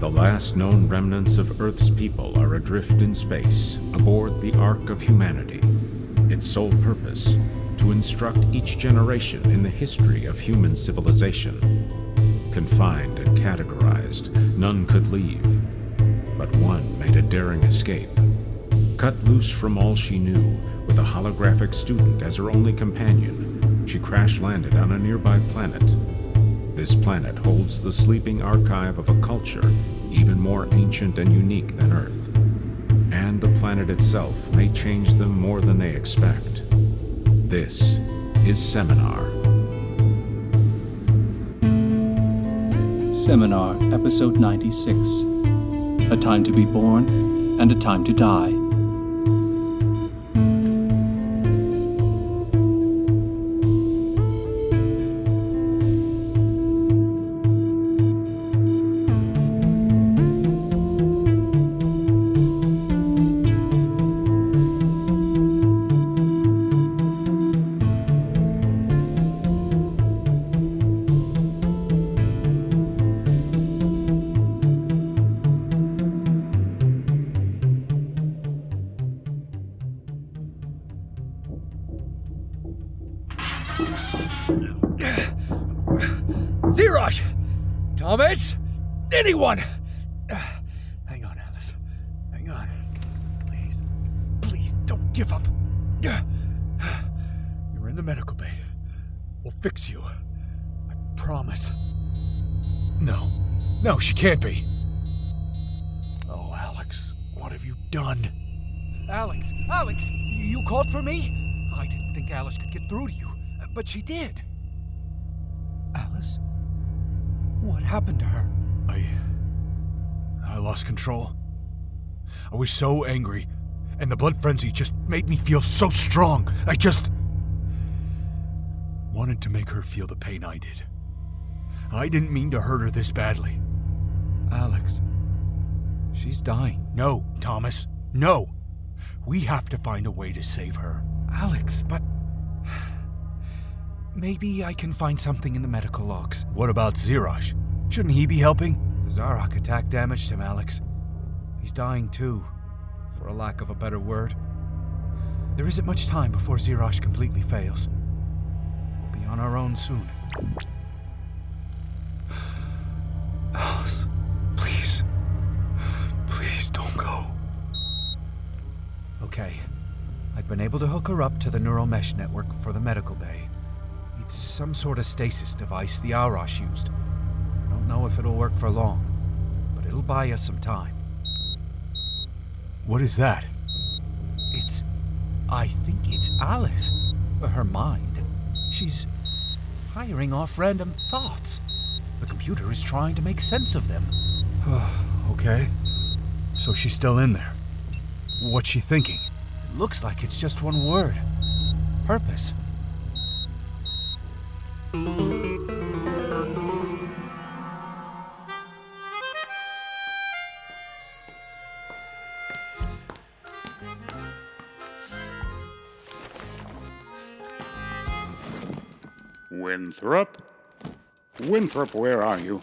The last known remnants of Earth's people are adrift in space aboard the Ark of Humanity. Its sole purpose, to instruct each generation in the history of human civilization. Confined and categorized, none could leave, but one made a daring escape. Cut loose from all she knew, with a holographic student as her only companion, she crash-landed on a nearby planet. This planet holds the sleeping archive of a culture even more ancient and unique than Earth. And the planet itself may change them more than they expect. This is Seminar. Seminar, Episode 96. A Time to be Born and a Time to Die. Zarok! Thomas! Anyone! Hang on, Alice. Hang on. Please. Please don't give up. You're in the medical bay. We'll fix you. I promise. No. No, she can't be. Oh, Alex. What have you done? Alex! Alex! You called for me? I didn't think Alice could get through to you, but she did. Alice? What happened to her? I lost control. I was so angry, and the blood frenzy just made me feel so strong. I just wanted to make her feel the pain I did. I didn't mean to hurt her this badly. Alex, she's dying. No, Thomas, no. We have to find a way to save her. Alex, but maybe I can find something in the medical logs. What about Zarok? Shouldn't he be helping? The Zarok attack damaged him, Alex. He's dying too, for a lack of a better word. There isn't much time before Zarok completely fails. We'll be on our own soon. Alice, please. Please don't go. Okay. I've been able to hook her up to the neural mesh network for the medical bay. It's some sort of stasis device the Aurash used. I don't know if it'll work for long, but it'll buy us some time. What is that? I think it's Alice. Her mind. She's firing off random thoughts. The computer is trying to make sense of them. Okay. So she's still in there. What's she thinking? It looks like it's just one word. Purpose. Winthrop? Winthrop, where are you?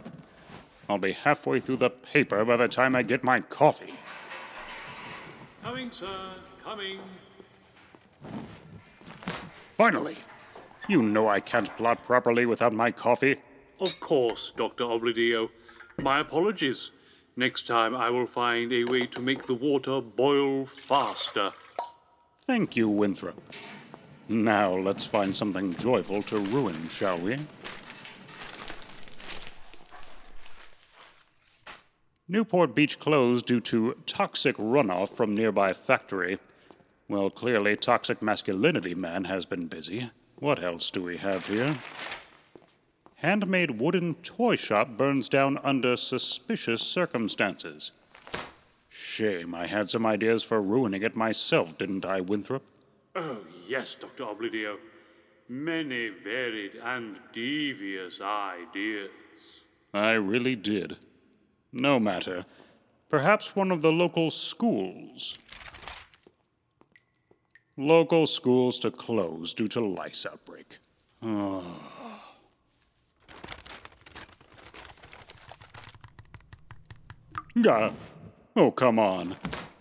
I'll be halfway through the paper by the time I get my coffee. Coming, sir. Coming. Finally. You know I can't plot properly without my coffee. Of course, Dr. Oblidio. My apologies. Next time I will find a way to make the water boil faster. Thank you, Winthrop. Now let's find something joyful to ruin, shall we? Newport Beach closed due to toxic runoff from nearby factory. Well, clearly toxic masculinity man has been busy. What else do we have here? Handmade wooden toy shop burns down under suspicious circumstances. Shame I had some ideas for ruining it myself, didn't I, Winthrop? Oh, yes, Dr. Oblidio. Many varied and devious ideas. I really did. No matter. Perhaps one of the local schools. Local schools to close due to lice outbreak. Oh. Gah. Oh, come on.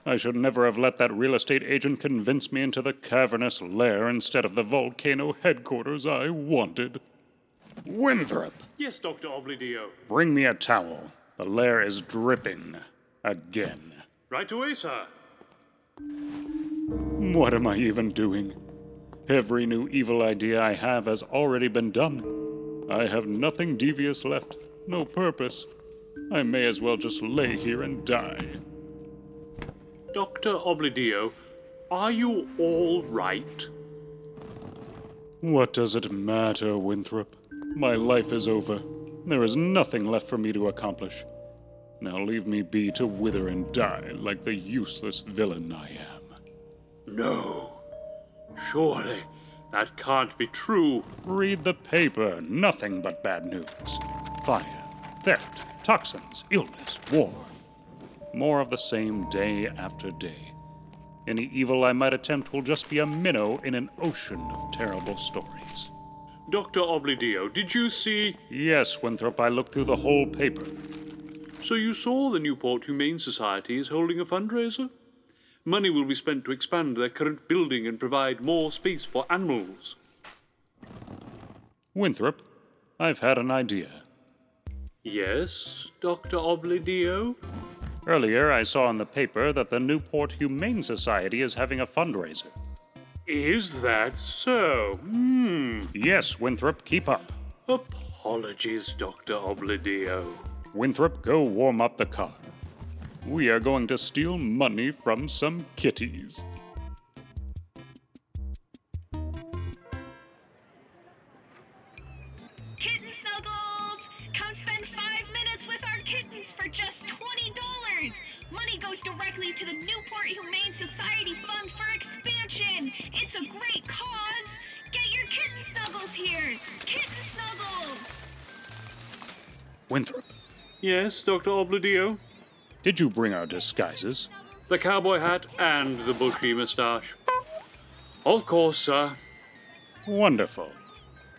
I should never have let that real estate agent convince me into the cavernous lair instead of the volcano headquarters I wanted. Winthrop! Yes, Dr. Oblidio? Bring me a towel. The lair is dripping. Again. Right away, sir. What am I even doing? Every new evil idea I have has already been done. I have nothing devious left. No purpose. I may as well just lay here and die. Dr. Oblidio, are you all right? What does it matter, Winthrop? My life is over. There is nothing left for me to accomplish. Now leave me be to wither and die like the useless villain I am. No. Surely that can't be true. Read the paper. Nothing but bad news. Fire, theft, toxins, illness, war. More of the same day after day. Any evil I might attempt will just be a minnow in an ocean of terrible stories. Dr. Oblidio, did you see... Yes, Winthrop, I looked through the whole paper. So you saw the Newport Humane Society is holding a fundraiser? Money will be spent to expand their current building and provide more space for animals. Winthrop, I've had an idea. Yes, Dr. Oblidio? Earlier, I saw in the paper that the Newport Humane Society is having a fundraiser. Is that so? Yes, Winthrop, keep up. Apologies, Dr. Oblidio. Winthrop, go warm up the car. We are going to steal money from some kitties. Directly to the Newport Humane Society Fund for Expansion. It's a great cause. Get your kitten snuggles here. Kitten snuggles. Winthrop. Yes, Dr. Oblidio? Did you bring our disguises? The cowboy hat and the bushy mustache. Of course, sir. Wonderful.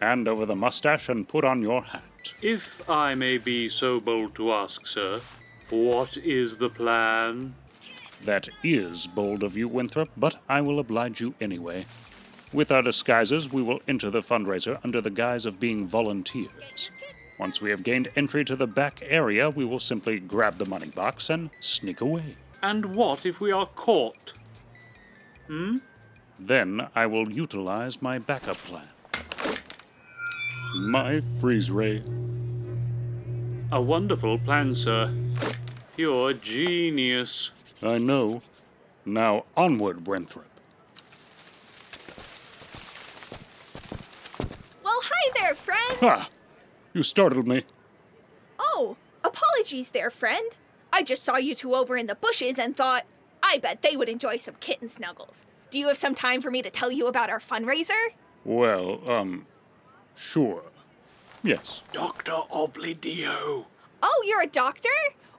Hand over the mustache and put on your hat. If I may be so bold to ask, sir, what is the plan? That is bold of you, Winthrop, but I will oblige you anyway. With our disguises, we will enter the fundraiser under the guise of being volunteers. Once we have gained entry to the back area, we will simply grab the money box and sneak away. And what if we are caught? Then I will utilize my backup plan. My freeze ray. A wonderful plan, sir. You're a genius. I know. Now onward, Winthrop. Well, hi there, friend. Ah! You startled me. Oh, apologies there, friend. I just saw you two over in the bushes and thought, I bet they would enjoy some kitten snuggles. Do you have some time for me to tell you about our fundraiser? Well, sure. Yes. Dr. Oblidio. Oh, you're a doctor?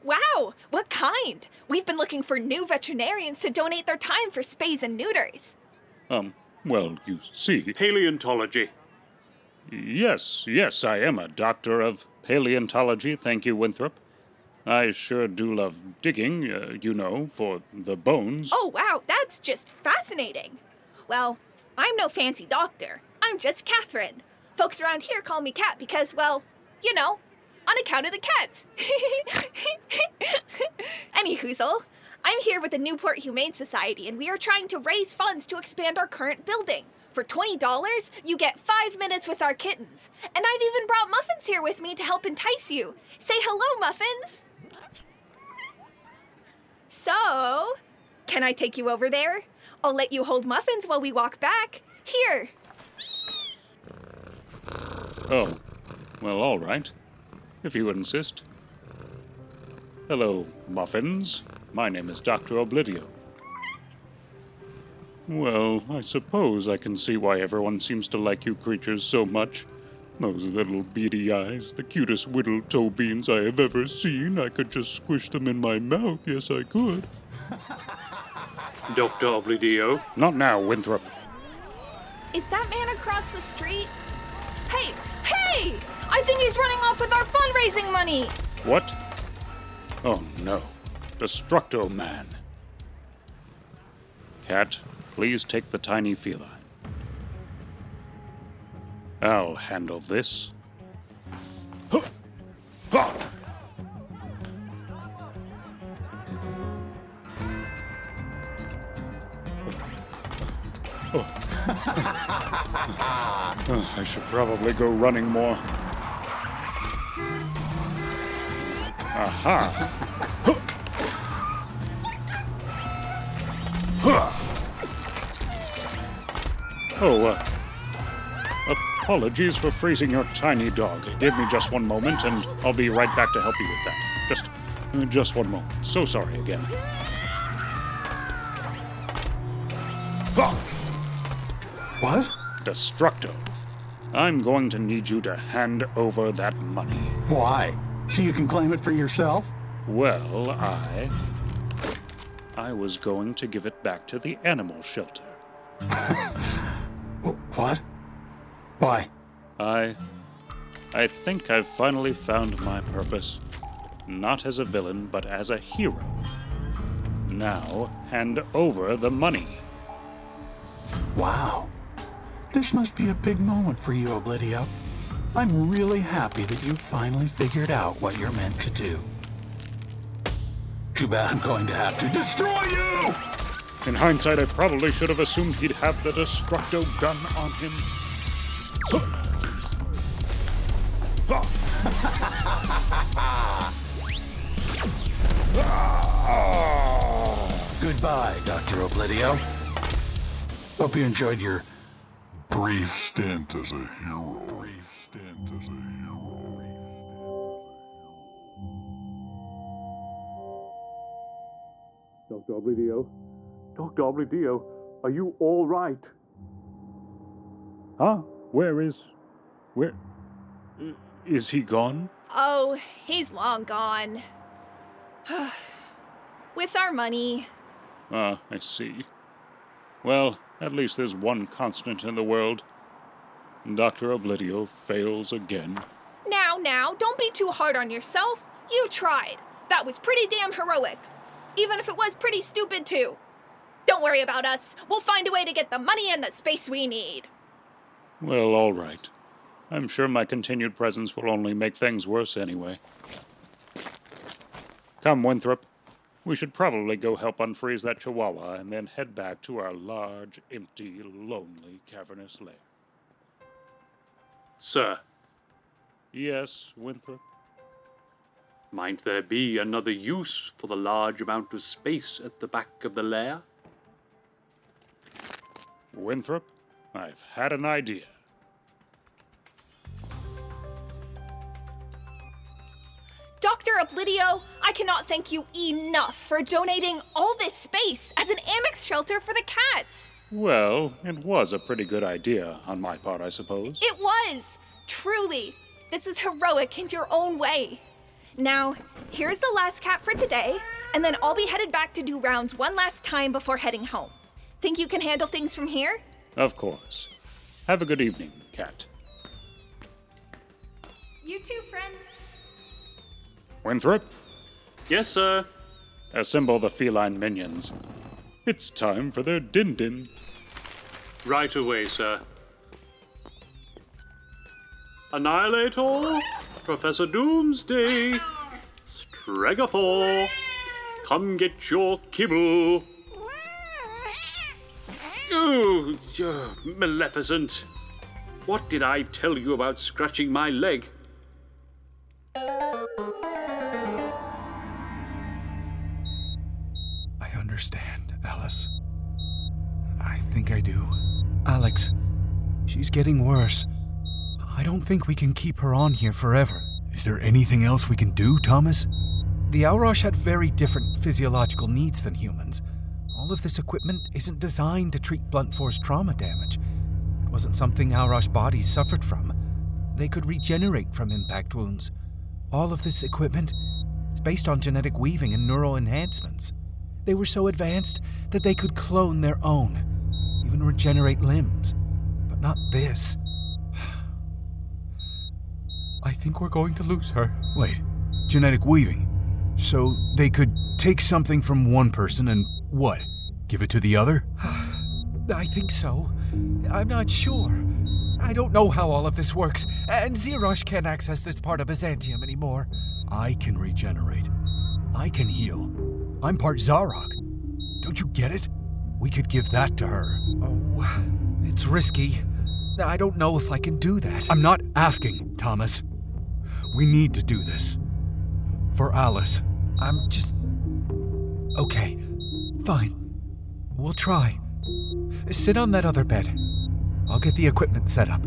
Wow, what kind? We've been looking for new veterinarians to donate their time for spays and neuters. Well, you see... Paleontology. Yes, I am a doctor of paleontology, thank you, Winthrop. I sure do love digging, for the bones. Oh, wow, that's just fascinating. Well, I'm no fancy doctor. I'm just Catherine. Folks around here call me Cat because, on account of the cats. Anyhoozle, I'm here with the Newport Humane Society, and we are trying to raise funds to expand our current building. For $20, you get 5 minutes with our kittens. And I've even brought Muffins here with me to help entice you. Say hello, Muffins. So, can I take you over there? I'll let you hold Muffins while we walk back. Here. Oh, well, all right, if you would insist. Hello, Muffins. My name is Dr. Oblidio. Well, I suppose I can see why everyone seems to like you creatures so much. Those little beady eyes, the cutest whittle toe beans I have ever seen. I could just squish them in my mouth, yes I could. Dr. Oblidio? Not now, Winthrop. Is that man across the street? Hey! I think he's running off with our fundraising money! What? Oh, no. Destructo Man. Cat, please take the tiny feline. I'll handle this. Oh, I should probably go running more. Aha! Oh, apologies for freezing your tiny dog. Give me just one moment, and I'll be right back to help you with that. Just one moment. So sorry again. What? Destructo. I'm going to need you to hand over that money. Why? So you can claim it for yourself? Well, I was going to give it back to the animal shelter. What? Why? I think I've finally found my purpose. Not as a villain, but as a hero. Now, hand over the money. Wow. This must be a big moment for you, Oblidio. I'm really happy that you finally figured out what you're meant to do. Too bad I'm going to have to destroy you! In hindsight, I probably should have assumed he'd have the Destructo gun on him. Goodbye, Dr. Oblidio. Hope you enjoyed your brief stint as a hero. Dr. Oblidio? Dr. Oblidio, are you all right? Huh? Where? Is he gone? Oh, he's long gone. With our money. Ah, I see. Well, at least there's one constant in the world. Dr. Oblidio fails again. Now, don't be too hard on yourself. You tried. That was pretty damn heroic. Even if it was pretty stupid, too. Don't worry about us. We'll find a way to get the money and the space we need. Well, all right. I'm sure my continued presence will only make things worse anyway. Come, Winthrop. We should probably go help unfreeze that chihuahua and then head back to our large, empty, lonely, cavernous lair. Sir. Yes, Winthrop? Might there be another use for the large amount of space at the back of the lair? Winthrop, I've had an idea. Dr. Oblidio, I cannot thank you enough for donating all this space as an annex shelter for the cats. Well, it was a pretty good idea on my part, I suppose. It was! Truly! This is heroic in your own way. Now, here's the last cat for today, and then I'll be headed back to do rounds one last time before heading home. Think you can handle things from here? Of course. Have a good evening, cat. You too, friend. Winthrop? Yes, sir? Assemble the feline minions. It's time for their din-din. Right away, sir. Annihilate all! Professor Doomsday, Stregathor, come get your kibble. Oh, Maleficent, what did I tell you about scratching my leg? I understand, Alice. I think I do. Alex, she's getting worse. I don't think we can keep her on here forever. Is there anything else we can do, Thomas? The Aurash had very different physiological needs than humans. All of this equipment isn't designed to treat blunt force trauma damage. It wasn't something Aurash bodies suffered from. They could regenerate from impact wounds. All of this equipment, it's based on genetic weaving and neural enhancements. They were so advanced that they could clone their own, even regenerate limbs. But not this. I think we're going to lose her. Wait, genetic weaving? So they could Take something from one person and what? Give it to the other? I think so. I'm not sure. I don't know how all of this works, and Zerosh can't access this part of Byzantium anymore. I can regenerate. I can heal. I'm part Zarok. Don't you get it? We could give that to her. Oh, it's risky. I don't know if I can do that. I'm not asking, Thomas. We need to do this. For Alice. I'm just... Okay. Fine. We'll try. Sit on that other bed. I'll get the equipment set up.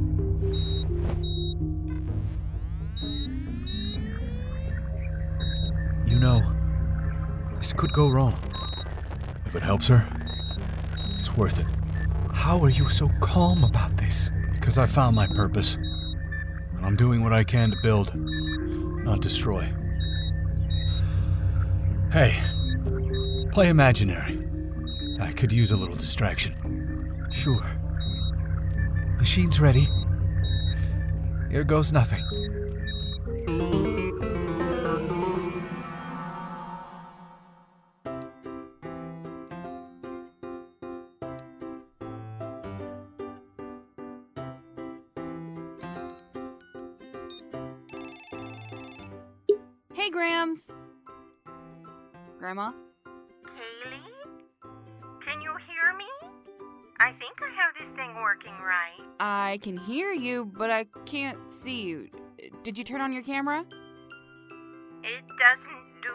You know, this could go wrong. If it helps her, it's worth it. How are you so calm about this? Because I found my purpose. And I'm doing what I can to build, not destroy. Hey, play imaginary. I could use a little distraction. Sure. Machine's ready. Here goes nothing. Hey, Grams. Grandma? Haley? Can you hear me? I think I have this thing working right. I can hear you, but I can't see you. Did you turn on your camera? It doesn't do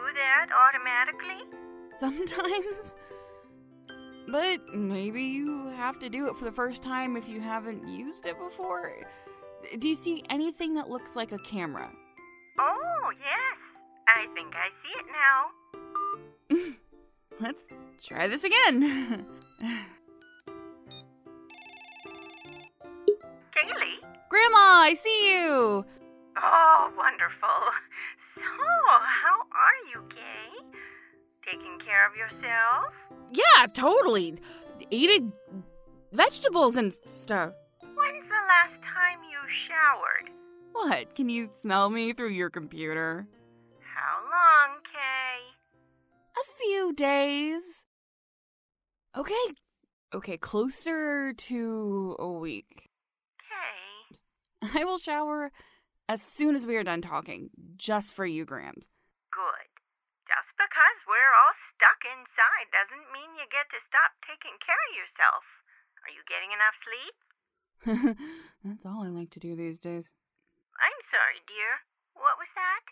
that automatically? Sometimes. But maybe you have to do it for the first time if you haven't used it before. Do you see anything that looks like a camera? Oh, yes. I think I see it now. Let's try this again. Kaylee? Grandma, I see you! Oh, wonderful. So, how are you, Kay? Taking care of yourself? Yeah, totally. Eating vegetables and stuff. When's the last time you showered? What? Can you smell me through your computer? How long, Kay? A few days. Okay, closer to a week. I will shower as soon as we are done talking, just for you, Grams. Good. Just because we're all stuck inside doesn't mean you get to stop taking care of yourself. Are you getting enough sleep? That's all I like to do these days. I'm sorry, dear. What was that?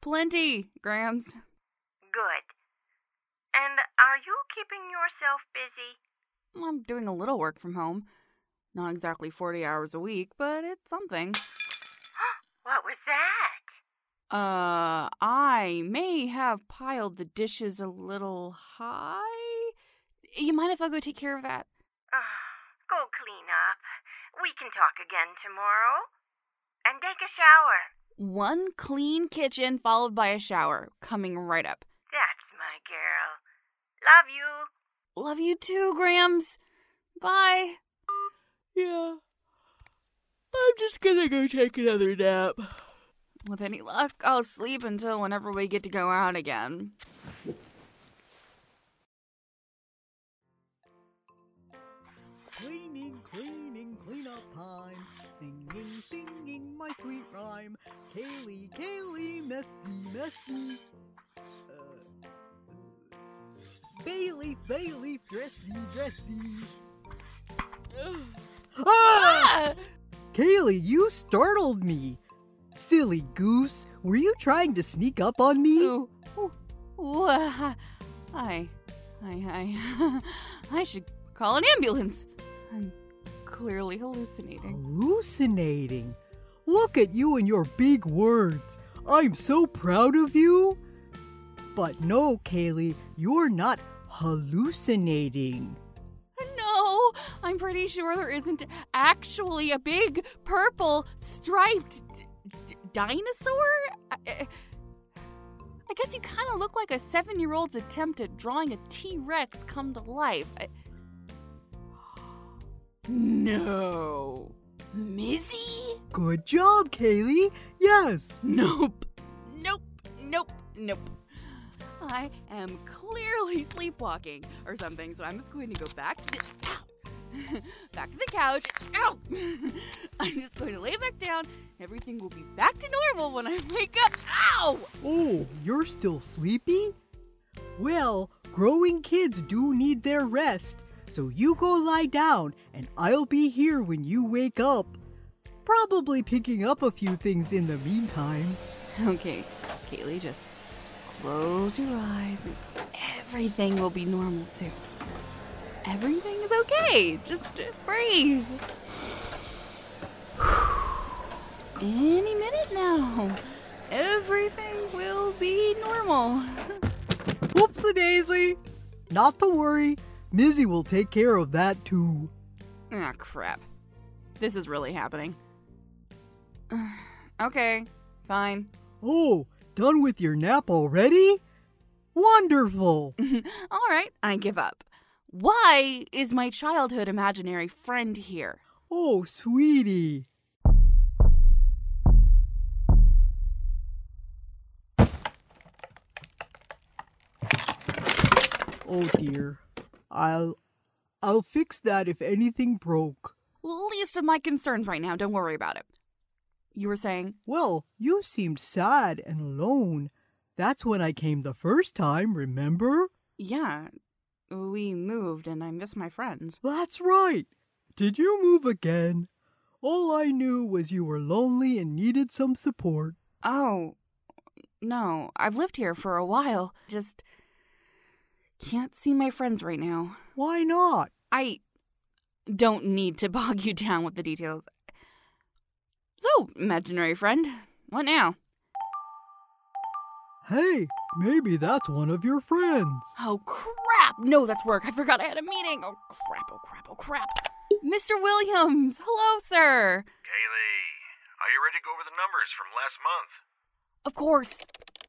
Plenty, Grams. Good. And are you keeping yourself busy? I'm doing a little work from home. Not exactly 40 hours a week, but it's something. What was that? I may have piled the dishes a little high. You mind if I go take care of that? Go clean up. We can talk again tomorrow. And take a shower. One clean kitchen followed by a shower. Coming right up. That's my girl. Love you. Love you too, Grams. Bye. Yeah, I'm just gonna go take another nap. With any luck, I'll sleep until whenever we get to go out again. Cleaning, cleaning, clean up time. Singing, singing my sweet rhyme. Kaylee, Kaylee, messy, messy. Bailey, Bailey, dressy, dressy. Ah! Kaylee, you startled me. Silly goose, were you trying to sneak up on me? Hi. I should call an ambulance. I'm clearly hallucinating. Hallucinating? Look at you and your big words. I'm so proud of you. But no, Kaylee, you're not hallucinating. I'm pretty sure there isn't actually a big purple striped dinosaur? I guess you kind of look like a 7-year-old's attempt at drawing a T-Rex come to life. No. Mizzy? Good job, Kaylee. Yes. Nope. I am clearly sleepwalking or something, so I'm just going to go back to the couch. Ow! I'm just going to lay back down. Everything will be back to normal when I wake up. Ow! Oh, you're still sleepy? Well, growing kids do need their rest, so you go lie down and I'll be here when you wake up. Probably picking up a few things in the meantime. Okay, Kaylee, just close your eyes and everything will be normal soon. Everything is okay. Just breathe. Any minute now, everything will be normal. Whoopsie-daisy. Not to worry. Mizzy will take care of that, too. Ah, crap. This is really happening. Okay, fine. Oh, done with your nap already? Wonderful! All right, I give up. Why is my childhood imaginary friend here? Oh, sweetie. Oh, dear. I'll fix that if anything broke. Least of my concerns right now. Don't worry about it. You were saying? Well, you seemed sad and alone. That's when I came the first time, remember? Yeah. We moved and I miss my friends. That's right. Did you move again? All I knew was you were lonely and needed some support. Oh, no. I've lived here for a while. Just can't see my friends right now. Why not? I don't need to bog you down with the details. So, imaginary friend, what now? Hey, maybe that's one of your friends. Oh, crap! No, that's work. I forgot I had a meeting. Oh, crap, oh, crap, oh, crap. Mr. Williams, hello, sir. Kaylee, are you ready to go over the numbers from last month? Of course.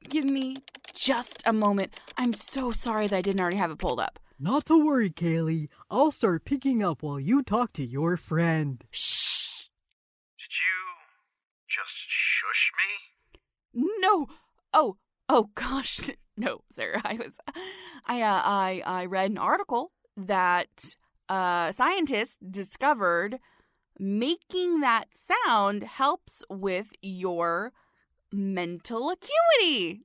Give me just a moment. I'm so sorry that I didn't already have it pulled up. Not to worry, Kaylee. I'll start picking up while you talk to your friend. Shh! Did you just shush me? No! Oh gosh. No, sir. I read an article that scientists discovered making that sound helps with your mental acuity.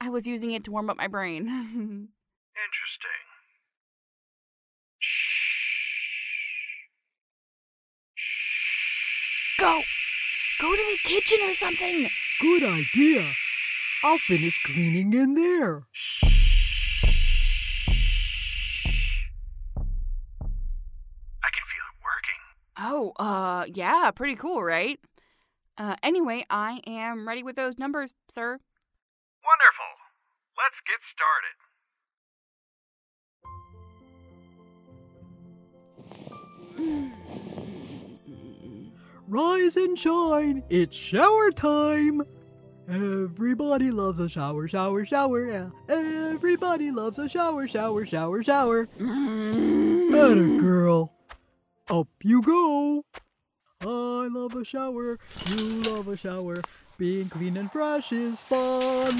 I was using it to warm up my brain. Interesting. Shh. Go to the kitchen or something. Good idea. I'll finish cleaning in there. I can feel it working. Oh, yeah, pretty cool, right? Anyway, I am ready with those numbers, sir. Wonderful. Let's get started. Rise and shine, it's shower time. Everybody loves a shower, shower, shower. Yeah. Everybody loves a shower, shower, shower, shower. Better girl. Up you go. I love a shower, you love a shower. Being clean and fresh is fun.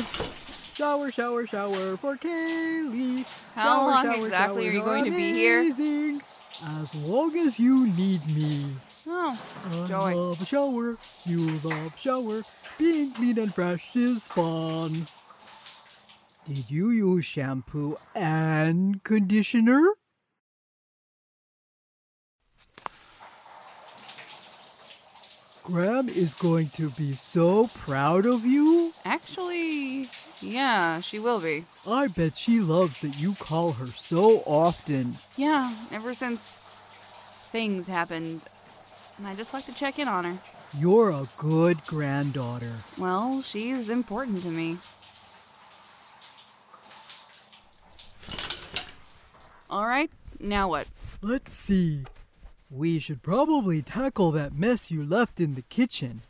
Shower, shower, shower for Kaylee. How long exactly are you going to be here? As long as you need me. Oh, joy. I love a shower. You love shower. Being clean and fresh is fun. Did you use shampoo and conditioner? Graham is going to be so proud of you. Actually, yeah, she will be. I bet she loves that you call her so often. Yeah, ever since things happened, and I just like to check in on her. You're a good granddaughter. Well, she's important to me. All right, now what? Let's see. We should probably tackle that mess you left in the kitchen.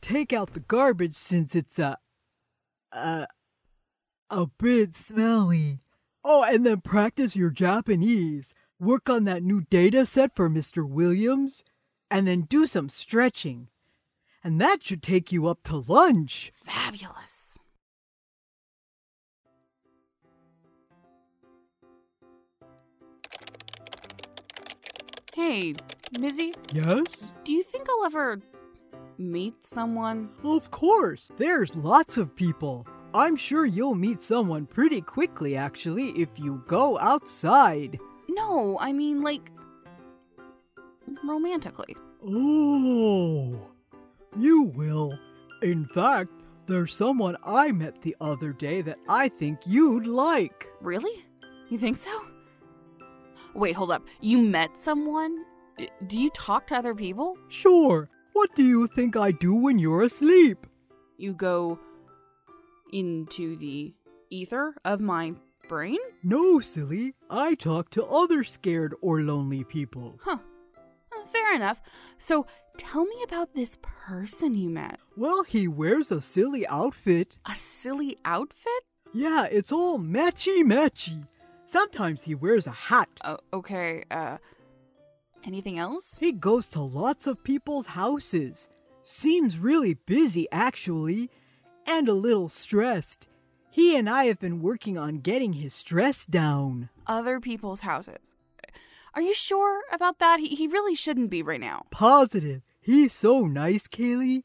Take out the garbage since it's a bit smelly. Oh, and then practice your Japanese. Work on that new data set for Mr. Williams. And then do some stretching. And that should take you up to lunch. Fabulous. Hey, Mizzy? Yes? Do you think I'll ever meet someone? Of course! There's lots of people! I'm sure you'll meet someone pretty quickly, actually, if you go outside. No, I mean, like, romantically. Oh, you will. In fact, there's someone I met the other day that I think you'd like. Really? You think so? Wait, hold up. You met someone? Do you talk to other people? Sure. What do you think I do when you're asleep? You go into the ether of my brain? No, silly. I talk to other scared or lonely people. Huh. Fair enough. So, tell me about this person you met. Well, he wears a silly outfit. A silly outfit? Yeah, it's all matchy-matchy. Sometimes he wears a hat. Okay, anything else? He goes to lots of people's houses. Seems really busy, actually. And a little stressed. He and I have been working on getting his stress down. Other people's houses. Are you sure about that? He really shouldn't be right now. Positive. He's so nice, Kaylee.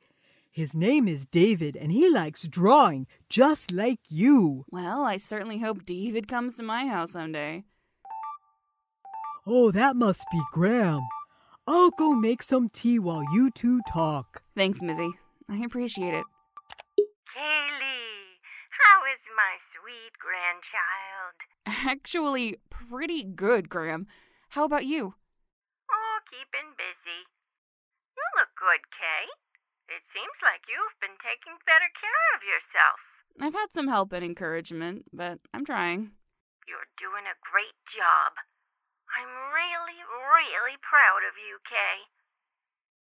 His name is David, and he likes drawing, just like you. Well, I certainly hope David comes to my house someday. Oh, that must be Graham. I'll go make some tea while you two talk. Thanks, Mizzy. I appreciate it. Kaylee, how is my sweet grandchild? Actually, pretty good, Graham. How about you? Oh, keeping busy. You look good, Kay. It seems like you've been taking better care of yourself. I've had some help and encouragement, but I'm trying. You're doing a great job. I'm really, really proud of you, Kay.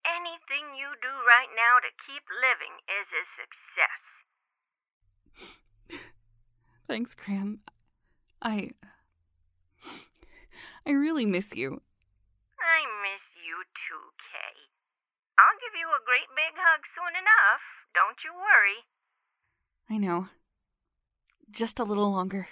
Anything you do right now to keep living is a success. Thanks, Graham. I really miss you. I miss you too, Kay. I'll give you a great big hug soon enough. Don't you worry. I know. Just a little longer.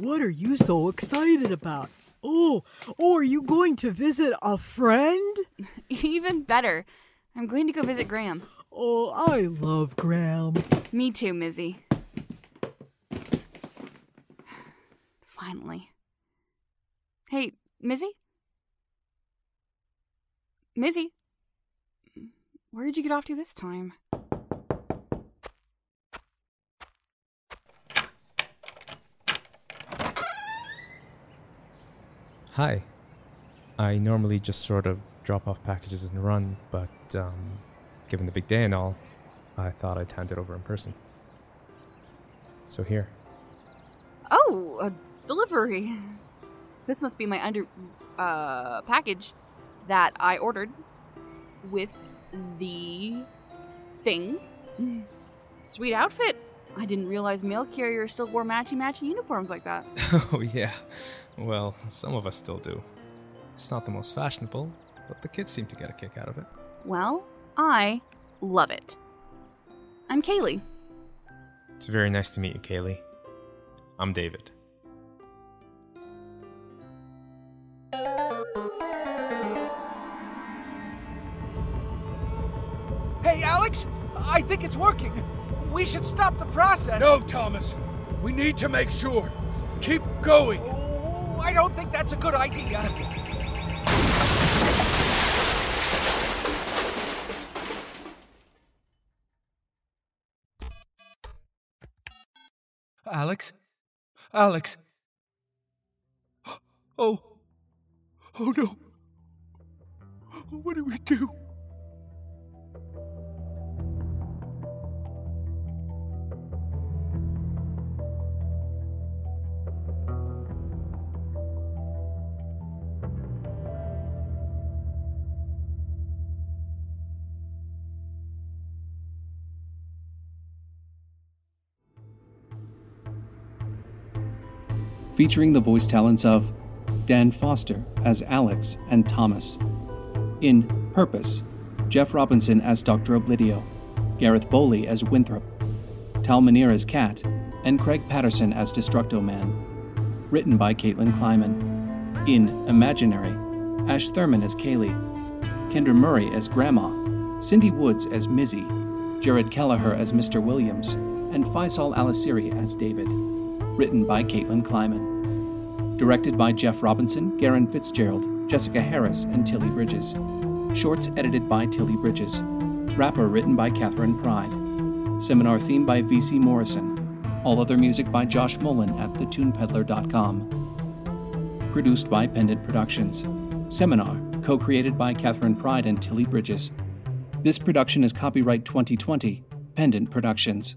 What are you so excited about? Oh, are you going to visit a friend? Even better. I'm going to go visit Graham. Oh, I love Graham. Me too, Mizzy. Finally. Hey, Mizzy? Mizzy? Where did you get off to this time? Hi. I normally just sort of drop off packages and run, but given the big day and all, I thought I'd hand it over in person. So here. Oh, a delivery. This must be my package that I ordered with the things. Sweet outfit. I didn't realize mail carriers still wore matchy-matchy uniforms like that. Oh, yeah. Well, some of us still do. It's not the most fashionable, but the kids seem to get a kick out of it. Well, I love it. I'm Kaylee. It's very nice to meet you, Kaylee. I'm David. Hey, Alex! I think it's working! We should stop the process. No, Thomas. We need to make sure. Keep going. Oh, I don't think that's a good idea. Alex. Oh no. What do we do? Featuring the voice talents of Dan Foster as Alex and Thomas. In Purpose, Jeff Robinson as Dr. Oblidio, Gareth Boley as Winthrop, Tal Muneer as Cat, and Craig Patterson as Destructo Man. written by Caitlin Kleiman. In Imaginary, Ash Thurman as Kaylee, Kendra Murray as Grandma, Cindy Woods as Mizzy, Jared Kelleher as Mr. Williams, and Faisal Al-Asiri as David. Written by Caitlin Kleiman. Directed by Jeff Robinson, Garen Fitzgerald, Jessica Harris, and Tilly Bridges. Shorts edited by Tilly Bridges. Rapper written by Catherine Pride. Seminar theme by V.C. Morrison. All other music by Josh Mullen at thetunepeddler.com. Produced by Pendant Productions. Seminar, co-created by Catherine Pride and Tilly Bridges. This production is copyright 2020, Pendant Productions.